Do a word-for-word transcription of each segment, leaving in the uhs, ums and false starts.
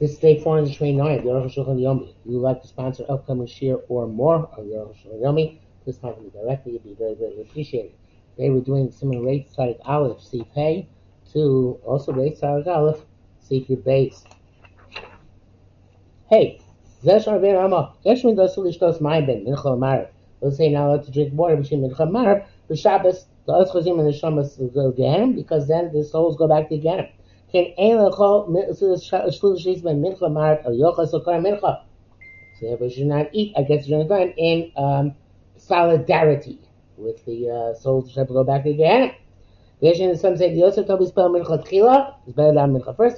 This is day four hundred twenty-nine, Yorah Shulchan Yomi. If you would like to sponsor upcoming share or more of Yorah Shulchan Yomi, please contact me directly. It would be very, very appreciated. Today we're doing similar rates like Aleph, see pay, to also rates like Aleph, see your base. Hey, Zesh Arben Amma, Yeshim Shkosev does my ben, Mincha Marab. Let's say now to drink water between Mincha Marab, the Shabbos, the Oschazim and the Shamas go Ghanim, because then the souls go back to Ghanim. Can anyone call shlishis by mincha marad or yochas or mincha? So if you should not eat, I guess during the time in um, solidarity with the uh, souls that go back to Gehenna. Yeshin some say Yosef told me spell mincha tchila is better than mincha first.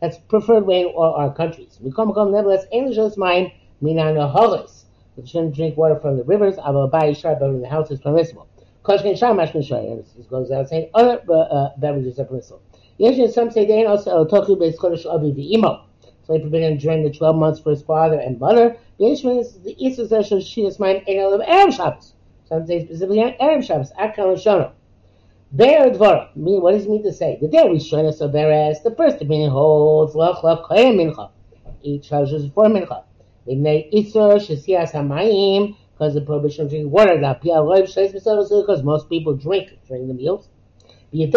That's preferred way in all our countries. We come come nevertheless angels mine minan horis. We shouldn't drink water from the rivers. I will buy sharp in the house is permissible. Koshkin Shamash Mishra, this goes without saying, other uh, beverages are permissible. Yes, some say they also Toku based Kodesh Ovi the Imo. So they forbidden during the twelve months for his father and mother. The Ishman is the Easter session, she is mine, and of Eram Shabbos. Some say specifically on Eram Shabbos, Akal Shono. Be'er Dvorah, what does it mean to say? The day we showed us Soberus, the first opinion holds, Lach Lach Koyem Mincha. Each house is before Mincha. The Nei Isur, Shesias Hamayim. Because the prohibition of drinking water, because most people drink during the meals. The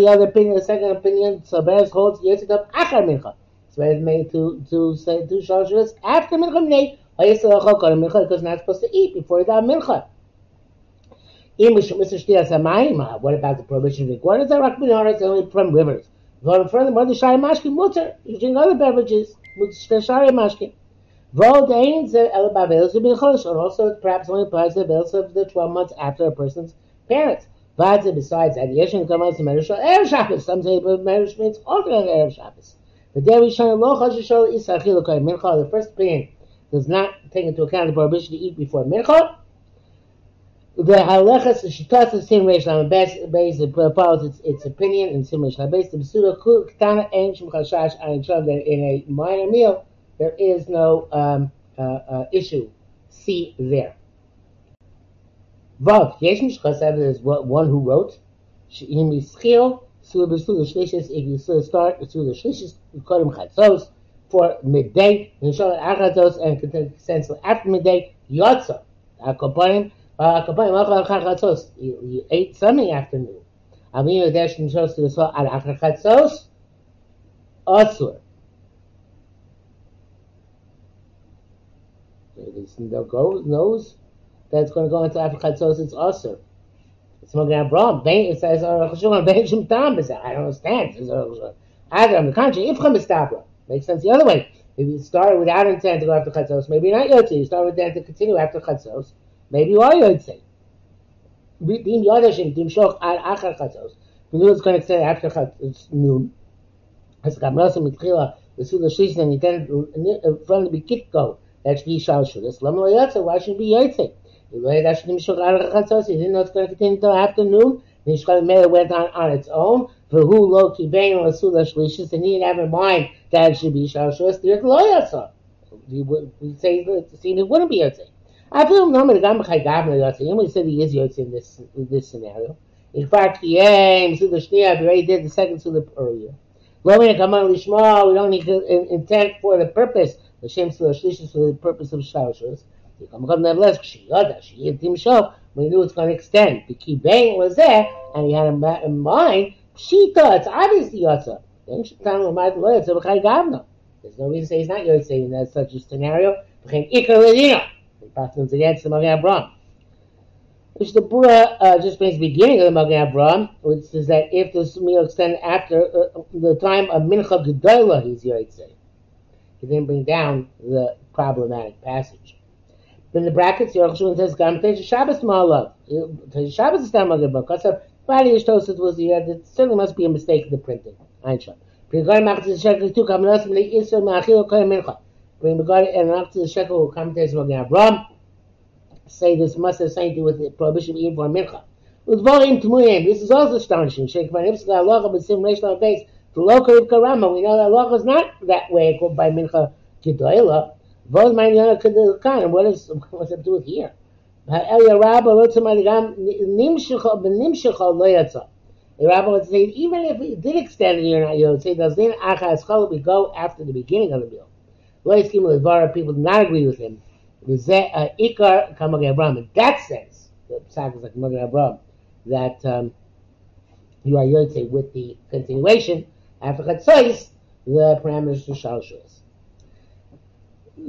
other opinion, the second opinion, Soberus holds Yosef up after Mincha. So it's made to to say to Shah Shurus after Mincha, because not supposed to eat before you got Mincha. What about the prohibition of drinking water? It's only from rivers. Furthermore, the Shari Mashkin Mutter, you drink other beverages, the Shari Mashkin. V'ol dain zeh bavel zu bechulus, or also perhaps only applies to the bills of the twelve months after a person's parents. V'adze besides that, v'yeshan k'matzim merusho Erev Shabbos. Some say merusho means alternate Erev Shabbos. The d'yavshinan loch ashe shol ischilo koy mincha. The first opinion does not take into account the prohibition to eat before mincha. The halachas shitas is simlish on the base it follows its opinion in simlish on the base the besura katan and Yeshim Shkosev and shov that in a minor meal. There is no um, uh, uh, issue. See there. Vav, Yeshim Shkosev is one who wrote. Shimmy Shil, Sulbusulishishis, if you start with Sulbusulishishis, you call him Khatsos for midday, and show Arados and continue sensually after midday, yotze. Akoponim, Akoponim, Khatsos. You ate something afternoon. Aminu Deshim shows to the soul, Arachar Khatsos, Osur. The knows that's going to go into after Khatsos, it's also. It's Magen Avraham. It says, I don't understand. Either on the contrary, if Chamistabra. Makes sense the other way. If you start without intent to go after Khatsos, maybe you're not yotzei. You start with intent to continue after Khatsos, maybe you are yotzei. Dim Yodashim, Dim Shoch, Al Achar Khatsos. We knew it's going to extend after Khatsos noon. As Gamrosim Mitchila, the Sulbusulishishis, and intended from the get go. That's the Shah Shurus. Lo Yotze, why should it be Yotze? He didn't know it's going to continue until afternoon. Nishtakra Meilah went on on its own. V'hu lo kivein l'shulashishis, and he didn't have in mind that it should be Shah Shurus. There's Lo Yotze. We would say it wouldn't be Yotze. I feel no matter the Gav Lo Yotze. Even we said he is Yotze in this in this scenario. In fact, he aims to the Shnei. I've already did the second to the earlier. Lo Yotze Lishma. We don't need intent for the purpose. The Yeshem Shkosev for the purpose of Shah Shurus. You come come nevertheless. She yoda. She yid him show. We knew it's going to extend. The kibbutz was there, and he had in mind. She thought it's obviously yotze. Then she found him out the lawyer. So b'chay gavna. There's no reason to say he's not yotze in that such a scenario. B'chay ikar ledina. The pasuk against the Magen Avraham, which the Bura uh, just means beginning of the Magen Avraham, which is that if this meal extends after uh, the time of Mincha Gedola, he's yotze. He didn't bring down the problematic passage. Then the brackets, Yorah Shulchan says, "Gam Teisha Shabbos Ma'alav." Teisha Shabbos is not Magen Avraham. So Friday is toasted was the year. There certainly must be a mistake in the printing. Einstein. Bring regard to the shekel too. Come to us from the Yisrael Ma'achil Koyim Mincha. Bring regard and after the shekel will come Teisha Magen Avraham. Say this must have something to do with the prohibition of eating for Mincha. With volume Tmuyim, this is also astonishing. Sheikh Van Ipsal Halacha with simulation base. The local of Karama, we know that Loch is not that way called by Mincha Gedola. V'ol dain zeh bavel zu bechulus. What is what's it to do with here? Ha'el yarab lo tzumadgam nimshcha b'nimshcha lo yatsa. The Rabbi would say, even if we did extend it, you're not yotzei, doesn't achas chol, we go after the beginning of the meal. Lo Yotze, people do not agree with him. Ikar Kamagen Avraham. In that sense, the psak is like Magen Avraham, that um, you are yotzei with the continuation after Khatsos, the parameters to Shah Shurus.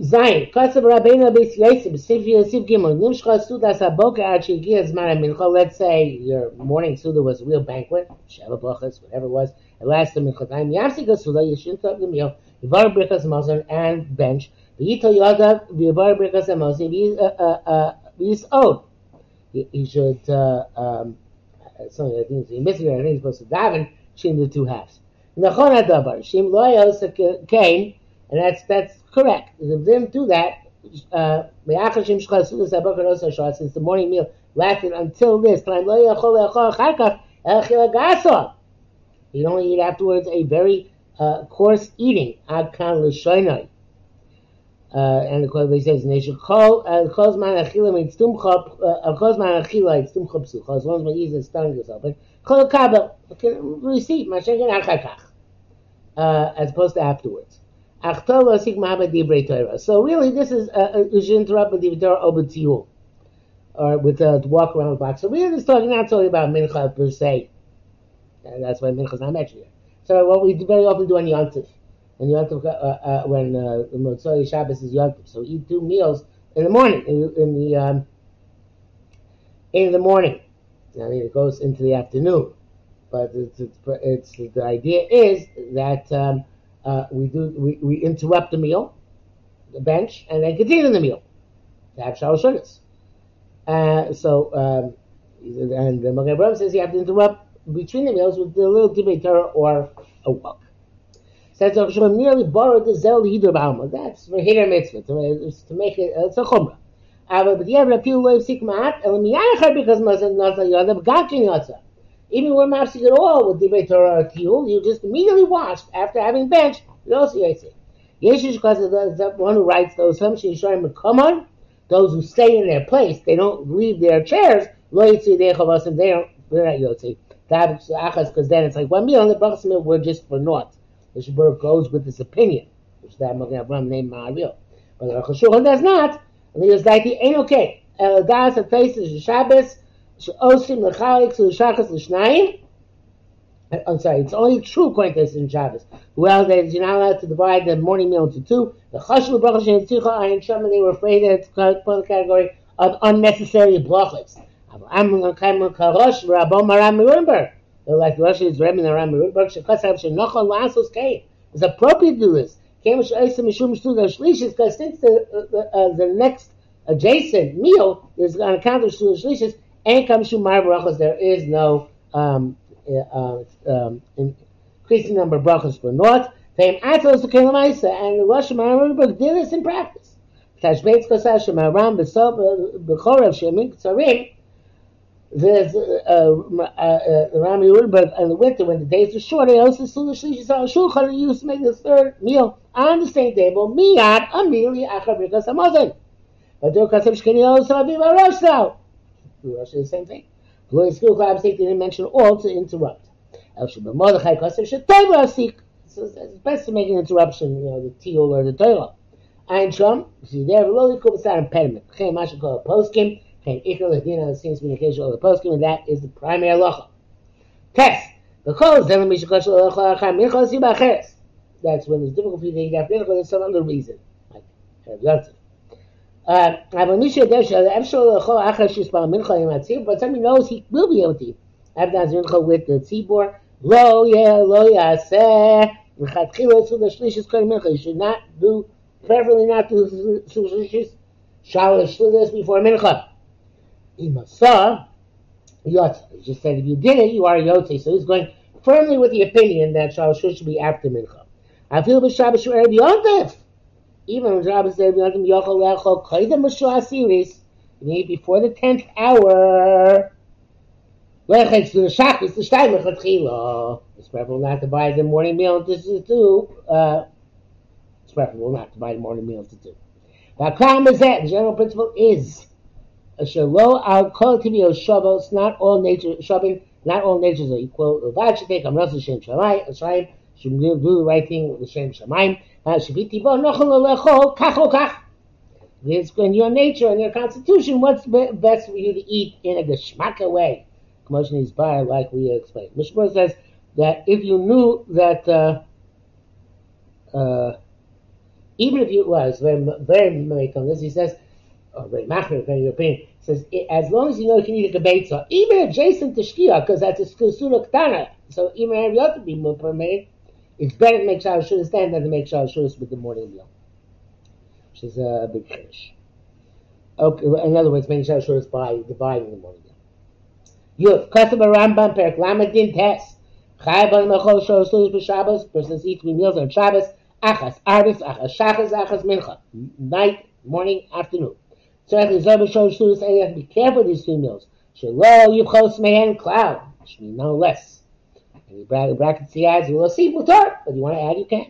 Zayin, Kasav Rabbeinu Beis Yosef, Sif Yosef Gimel, Nimshcha Sudas Haboker Ad Shegias Zman Mincha. Let's say your morning suda was a real banquet, Sheva Brachas, whatever it was, it lasted Mincha time. Yamsika Suda, Yeshin Tov Gimel, Yivar Brichas Moser and bench, V'yito Yodav, Yivar Brichas and Moser, V'yis Od. He should, uh, um, something I think is missing, I think he's supposed to daven, Shin the two halves. Nachon HaDavar, Shim Lo Yosef Kain, and that's that's correct. If they didn't do that, uh, since the morning meal lasted until this time, you don't eat afterwards a very uh, coarse eating. Uh, and of course, he says, they should call, as long as one eats and stunning yourself. Uh, as opposed to afterwards. So really, this is uh, you should interrupt with the Torah over to you, or with a uh, walk around the block. So we're just talking, not talking about mincha per se. And that's why mincha is not mentioned here. So what we very often do on Yontif, and Yontif uh, uh, when uh, the Motzei Shabbos is Yontif, so eat two meals in the morning. In, in the um, in the morning, I mean it goes into the afternoon, but it's, it's, it's the idea is that. Um, Uh, we do we, we interrupt the meal, the bench, and then continue the meal to have shalosh seudos. Uh, so, um, and the Magen Avraham says you have to interrupt between the meals with a little divrei Torah or a walk. Says Rav nearly borrowed the zel hidur b'alma. That's for hidur mitzvah to, to make it. It's a chumrah. But you have a few loyv sik ma'at el miyachar because masan nasa yodav gakin yotzei. Even when mafsik at all with divrei Torah or tiyul, you just immediately washed after having benched. You also yotzei. Yeshim Shkosev is the one who writes those hamshin yisharim mekomon, those who stay in their place, they don't leave their chairs. Lo yotzei deichavasim, they don't. They're not yotzei. That achas because then it's like one meal and the Barakasim were just for naught. The Soberus goes with this opinion, which that Magen Avraham named Ma'ariel, but the Yorah Shulchan does not. And he was like, he ain't okay. El das the places the Shabbos. I'm sorry, it's only true according to this in Shabbos. Well, they you're not allowed to divide the morning meal into two. The chashu brachas and they were afraid that it's part of the category of unnecessary brachas. They're like the Russians, Rebbe and Aram Rudberg. It's appropriate to do this. Because since the uh, uh, the next adjacent meal is on account of shlishis. And comes to my brachas, there is no um, uh, um, increasing number of brachas for naught. Fame Atos to Kelamaisa, and the Rosh Hashanah did this in practice. Tashbeitz Kosash Maram Besov Bechorav Shemik Tzarim. There's the Rami Rudberg in the winter when the days were short. They also Sulbusulishishis on Shulchan used to make the third meal on the same table. Miyad Amili Achar Brikas Hamazon. But there Kosav Shkini also Aviv Arosal. Russia, the same thing. Glory school club they didn't mention all to interrupt. It's best to make an interruption, you know, the tiyul or the toilet. Ein shom, see there, lowly cool beside impediment. Chem Masha called a postkim, chem Iker Ladina, the same communication of the postkim, and that is the primary halacha. Test. Because then we should go to the halacha, minchas yibacheres. That's when it's difficult for you to get minchas, there's some other reason. Like, that's it. Uh, but somebody knows he will be able to eat. I've done mincha with the tzibor. Lo yaseh. You should not do, preferably not do shlishis, shalosh seudos before mincha. Imasa yotzei. He just said if you did it, you are yotzei. So he's going firmly with the opinion that shalosh seudos should be after mincha. I feel b'shabbos erev yontif. Even when Shabbos said, before the tenth hour, it's preferable not to buy the morning meal into two. Uh, it's preferable not to buy the morning meal into two. The general principle is, not all nature, Not all natures are equal. She will do the right thing with the Shem Shamayim. It's in your nature and your constitution what's best for you to eat in a geshmaka way. Commotion is by, like we explained. Mishmur says that if you knew that, uh, uh, even if you was very, very make on this, he says, or very machmir, very European, says as long as you know you can eat a kibetza, even adjacent to shkia, because that's a sura katan. So even if you ought to be more permitted, it's better to make Shah Shurus then than to make Shah Shurus with the morning meal, which is a big finish. Okay, in other words, making Shah Shurus by dividing the morning meal. Yuf, Kasaba Rambam per Klamadin Tess. Chayban Machol Shah Shurus b'Shabbos. Persons eat three meals on Shabbos. Achas, Arvis, Achas, Shachas, Achas, Mincha. Night, morning, afternoon. So after Zoba Shah Shurus, and you have to be careful of these three meals. Shelo Yufchos Mehen Cloud. Which means no less. You brackets the eyes, you will see mutar, but you want to add, you can.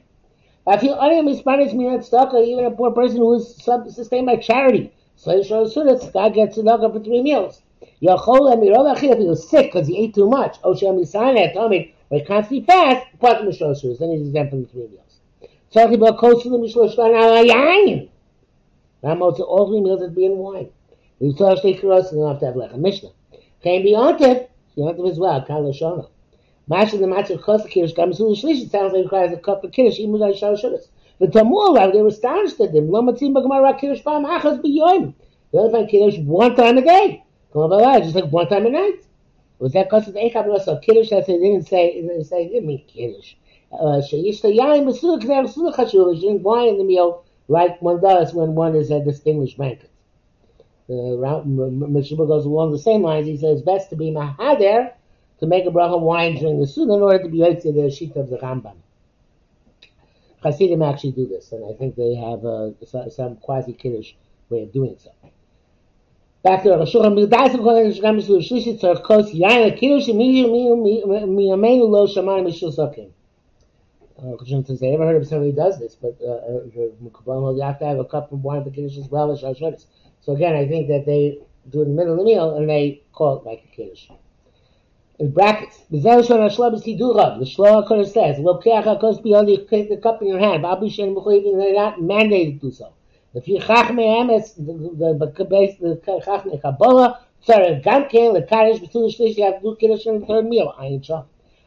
I feel unable to respond to me on tzedakah, even a poor person who is sustained by charity. So you show sunnahs, God gets tzedakah for three meals. Yachol and Mirov Achil, if he was sick because he ate too much, Oshem Yisana, Tomid, or he constantly fasts, apart from the show sunnahs, then he's exempt from the three meals. Talking about kosher, Mishlosh Shana, Ayayin. Ramos, all three meals have to be in wine. You saw Shli Kuros, and you don't have to have lechem Mishnah. Can be Yontif, Yontif as well, Kala Shona. Masha the match of Kosa Kirish Gamsul Shlish, it sounds like it requires a cup of Kirish, even without Shah Shurus. But Tamura, they were astonished at them. Lomatim Bagamara Kirish Bam Achas Biyoim. They only find Kirish one time a day. Come on, just like one time a night. Was that Kosa the Ekab Rosa Kirish? That's what they didn't say. They didn't say, they didn't mean Kirish. Shayishta Yaim Basura Katan Basura Khashuvish, drink wine in the meal like one does when one is a distinguished banquet. The Mishnah goes along the same lines. He says, best to be Mahader. To make a bracha wine during the suda in order to be yotzei the shita of the Rambam. Chassidim actually do this, and I think they have uh, some, some quasi kiddush way of doing so. Back to the Shulchan Aruch, I've never heard of somebody who does this, but uh, you have to have a cup of wine for kiddush as well as Shah Shurus. So again, I think that they do it in the middle of the meal and they call it like a kiddush. In brackets, the Zelshon Hashlab is Hidurab. The Shlomo HaKodesh says, Lokeach HaKodesh beyond you take the cup in your hand. Abu Shem Mukhlevin, they're not mandated to do so. The Chachmei Emes, the Chachmei Kabbalah, Tzarek Gamke, the Kaddish, B'Sudah Shlish, you have to do Kiddush in the third meal. Ayin Shah.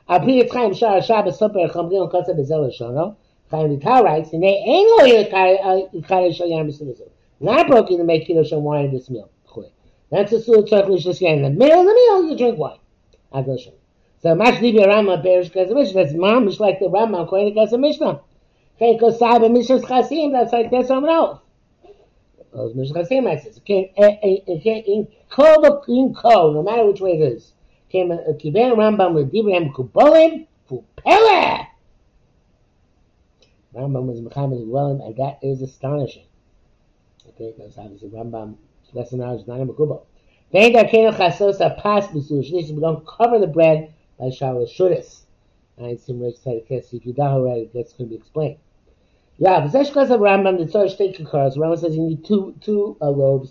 Abri Yitzchayim Shah Shabbos, Sober, Chamrion, Kotzeb, Zelshon, Chaim Vital writes, and they ain't no Yikadish Shayam B'Sudah. Not broken to make Kiddush and wine in this meal. That's the Sudah Tzarek Lishlish, in the middle of the meal, you drink wine. So much leave your Rama bearish Kazamission. That's mom is like the Rama according to Kazamission. Okay, because Saba Mishnah's Chasim, that's like that's someone else. Because Mishnah Chasim, I says, okay, in Ko, in Ko, no matter which way it is, came a Kiban Rambam with Dibraham Kubolim, Pupele! Rambam was Muhammad Kubolim, and that is astonishing. Okay, because obviously Rambam, that's the knowledge, not a Makubal. They that came to Khatsos are past besura. We don't cover the bread by shalosh seudos. I simlish said it gets if you don't already. That's going to be explained. Yeah, the Yeshim Shkosev Rambam the Torah state concurs. Rambam says you need two two uh, robes.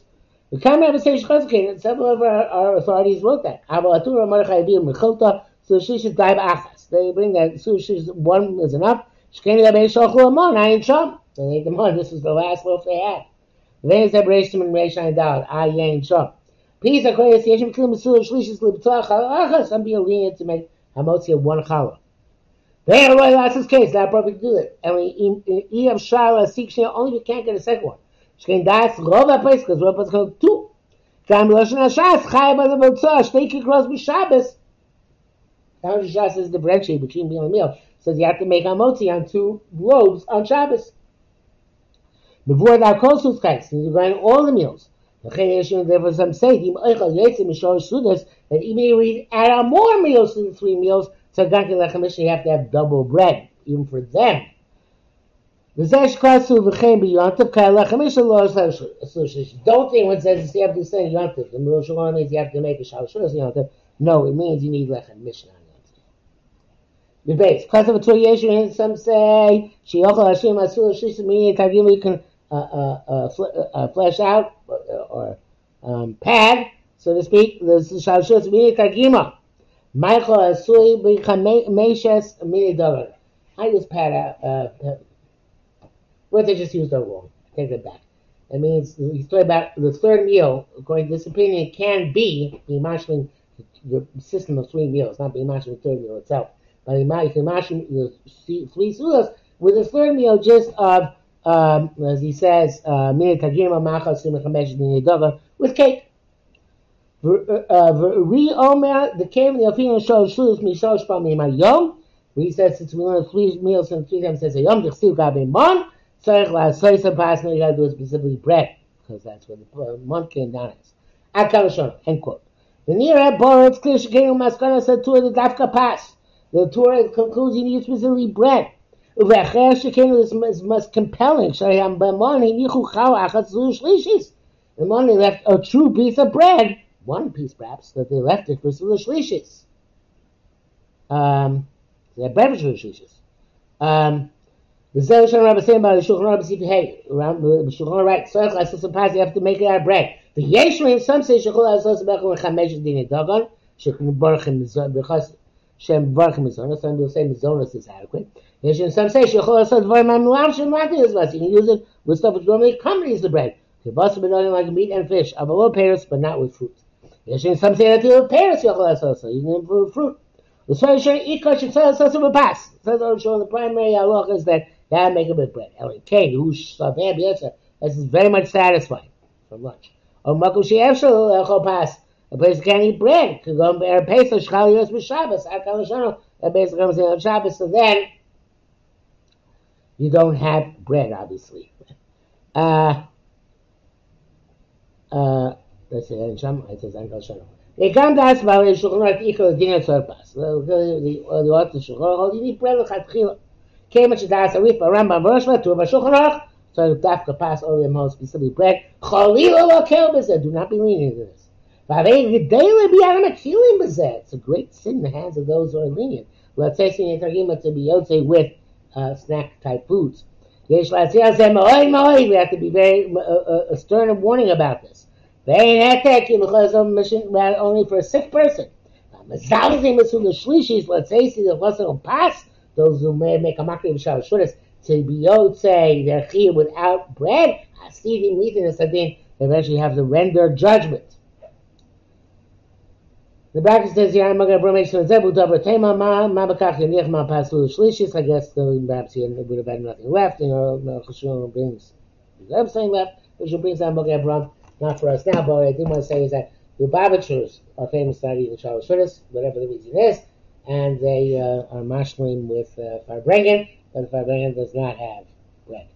We can't have a Yeshim Shkosev. Several of our, our authorities wrote that. Avatura Marchayvim Mechilta Shishis Daib Achas. They bring that Shishis one is enough. Shkeni Rabbi Shachul Amon Ayin Shom. They ate them on. This was the last loaf they had. Then they raised them and raised them down. Ayin Shom. These are called Yeshim Shkosev. Some people lenient to make hamotzi one challah. They are royal asses case. Not appropriate to do that. And we eat of shara sikshia only if you can't get a second one. Shkein das rova place because rova is called two. Time loshin hashas chayav as a mitzvah. Shteki cross b'Shabbos. Now the Shas is differentiated between meal and meal. Says you have to make hamotzi on two robes on Shabbos. Before that, kosus kais. You're going all the meals. Therefore, some say that even if we add more meals to the three meals, so you have to have double bread, even for them. Don't think when it says you have to say Yontif, the Merosh Shalom means you have to make a Shah Shurus Yontif. No, it means you need lechem Mishnah on Yontif. The base, because of a Torah, some say, you can Uh, uh, uh, fl- uh, uh, flesh out or, or um, pad, so to speak. This is Shah Shurus. Michael Asui B'Chameshes Millidavar. I use para, uh, what they just used are wrong. Take it back. It means he's talking about the third meal, according to this opinion, can be mashing the system of three meals, not mashing the third meal itself. But mashing the three sudas with the third meal just of, um, as he says, uh, with cake. The came the he says since we learn three meals and three times says a yom, you gotta do specifically bread, because that's what the month came down as. End quote. The near borrowed klish game maskana said tour the dafka pass. The Torah concludes you need specifically bread. This most compelling the money left a true piece of bread. One piece, perhaps, that they left it for the shlishis. Um, they bread for shlishis. Um, the Zeh Shulchan Rabbi saying about the Shulchan Rabbi said, "Hey, around the Shulchan right, so I said some pies. You have to make it out of bread." The Yeshim some say Shulchan Rabbi said about chamesh dini dagon. Shulchan barchim mizon because Shem barchim mizon. Some people say mizonos is adequate. Yeshim some say Shulchan Rabbi said v'yman muam Shem not is less. You can use it with stuff which normally accompanies the bread. The bus been done like meat and fish, of all parents, but not with fruit. Some say that you have parents, you can improve fruit. The soil should eat kosher soil sauce with pass. The primary halacha is that you gotta make a bit of bread. This is very much satisfying for lunch. Or makushi efshal pass. A place can't eat bread. Could go and pay so shchalios with Shabbos. That basically comes in on Shabbos. So then you don't have bread, obviously. Uh, uh, Let's see, it says Uncle Shano. They come to us about the Shulchan Aruch dinner surpass. The author Shulchan Aruch, you need bread l'chatchila. Came and she asked Arif, Rambam, Roshma, to a Shulchan Aruch, so the dafka pass over them all specifically bread. Cholila lo kel b'zeh. Do not be lenient in this. V'avei gedele b'yadam akilim b'zeh. It's a great sin in the hands of those who are lenient. Lo Yotze sin yetargim to be yotzei with uh, snack type foods. Yesh la'atziyah zeh ma'oi ma'oi. We have to be very uh, uh, stern and warning about this. They ain't attacking because of mission only for a sick person. Let's say the lesson pass those who may make a mockery of Shah Shurus to be yotzei they're here without bread. I see them eating this. I think they eventually have to render judgment. The Barakasim says here, "I'm going to bring some zebu davar tema ma ma bakach yaniach ma pasul shlishis." I guess perhaps he would have had nothing left. You know, Chashurim brings something left, which brings down Magen Avraham. Not for us now, but what I do want to say is that the Lubavitchers are famous for not eating Shah Shurus, whatever the reason is, and they uh, are mashlim with uh, Farbrengen, but Farbrengen does not have bread.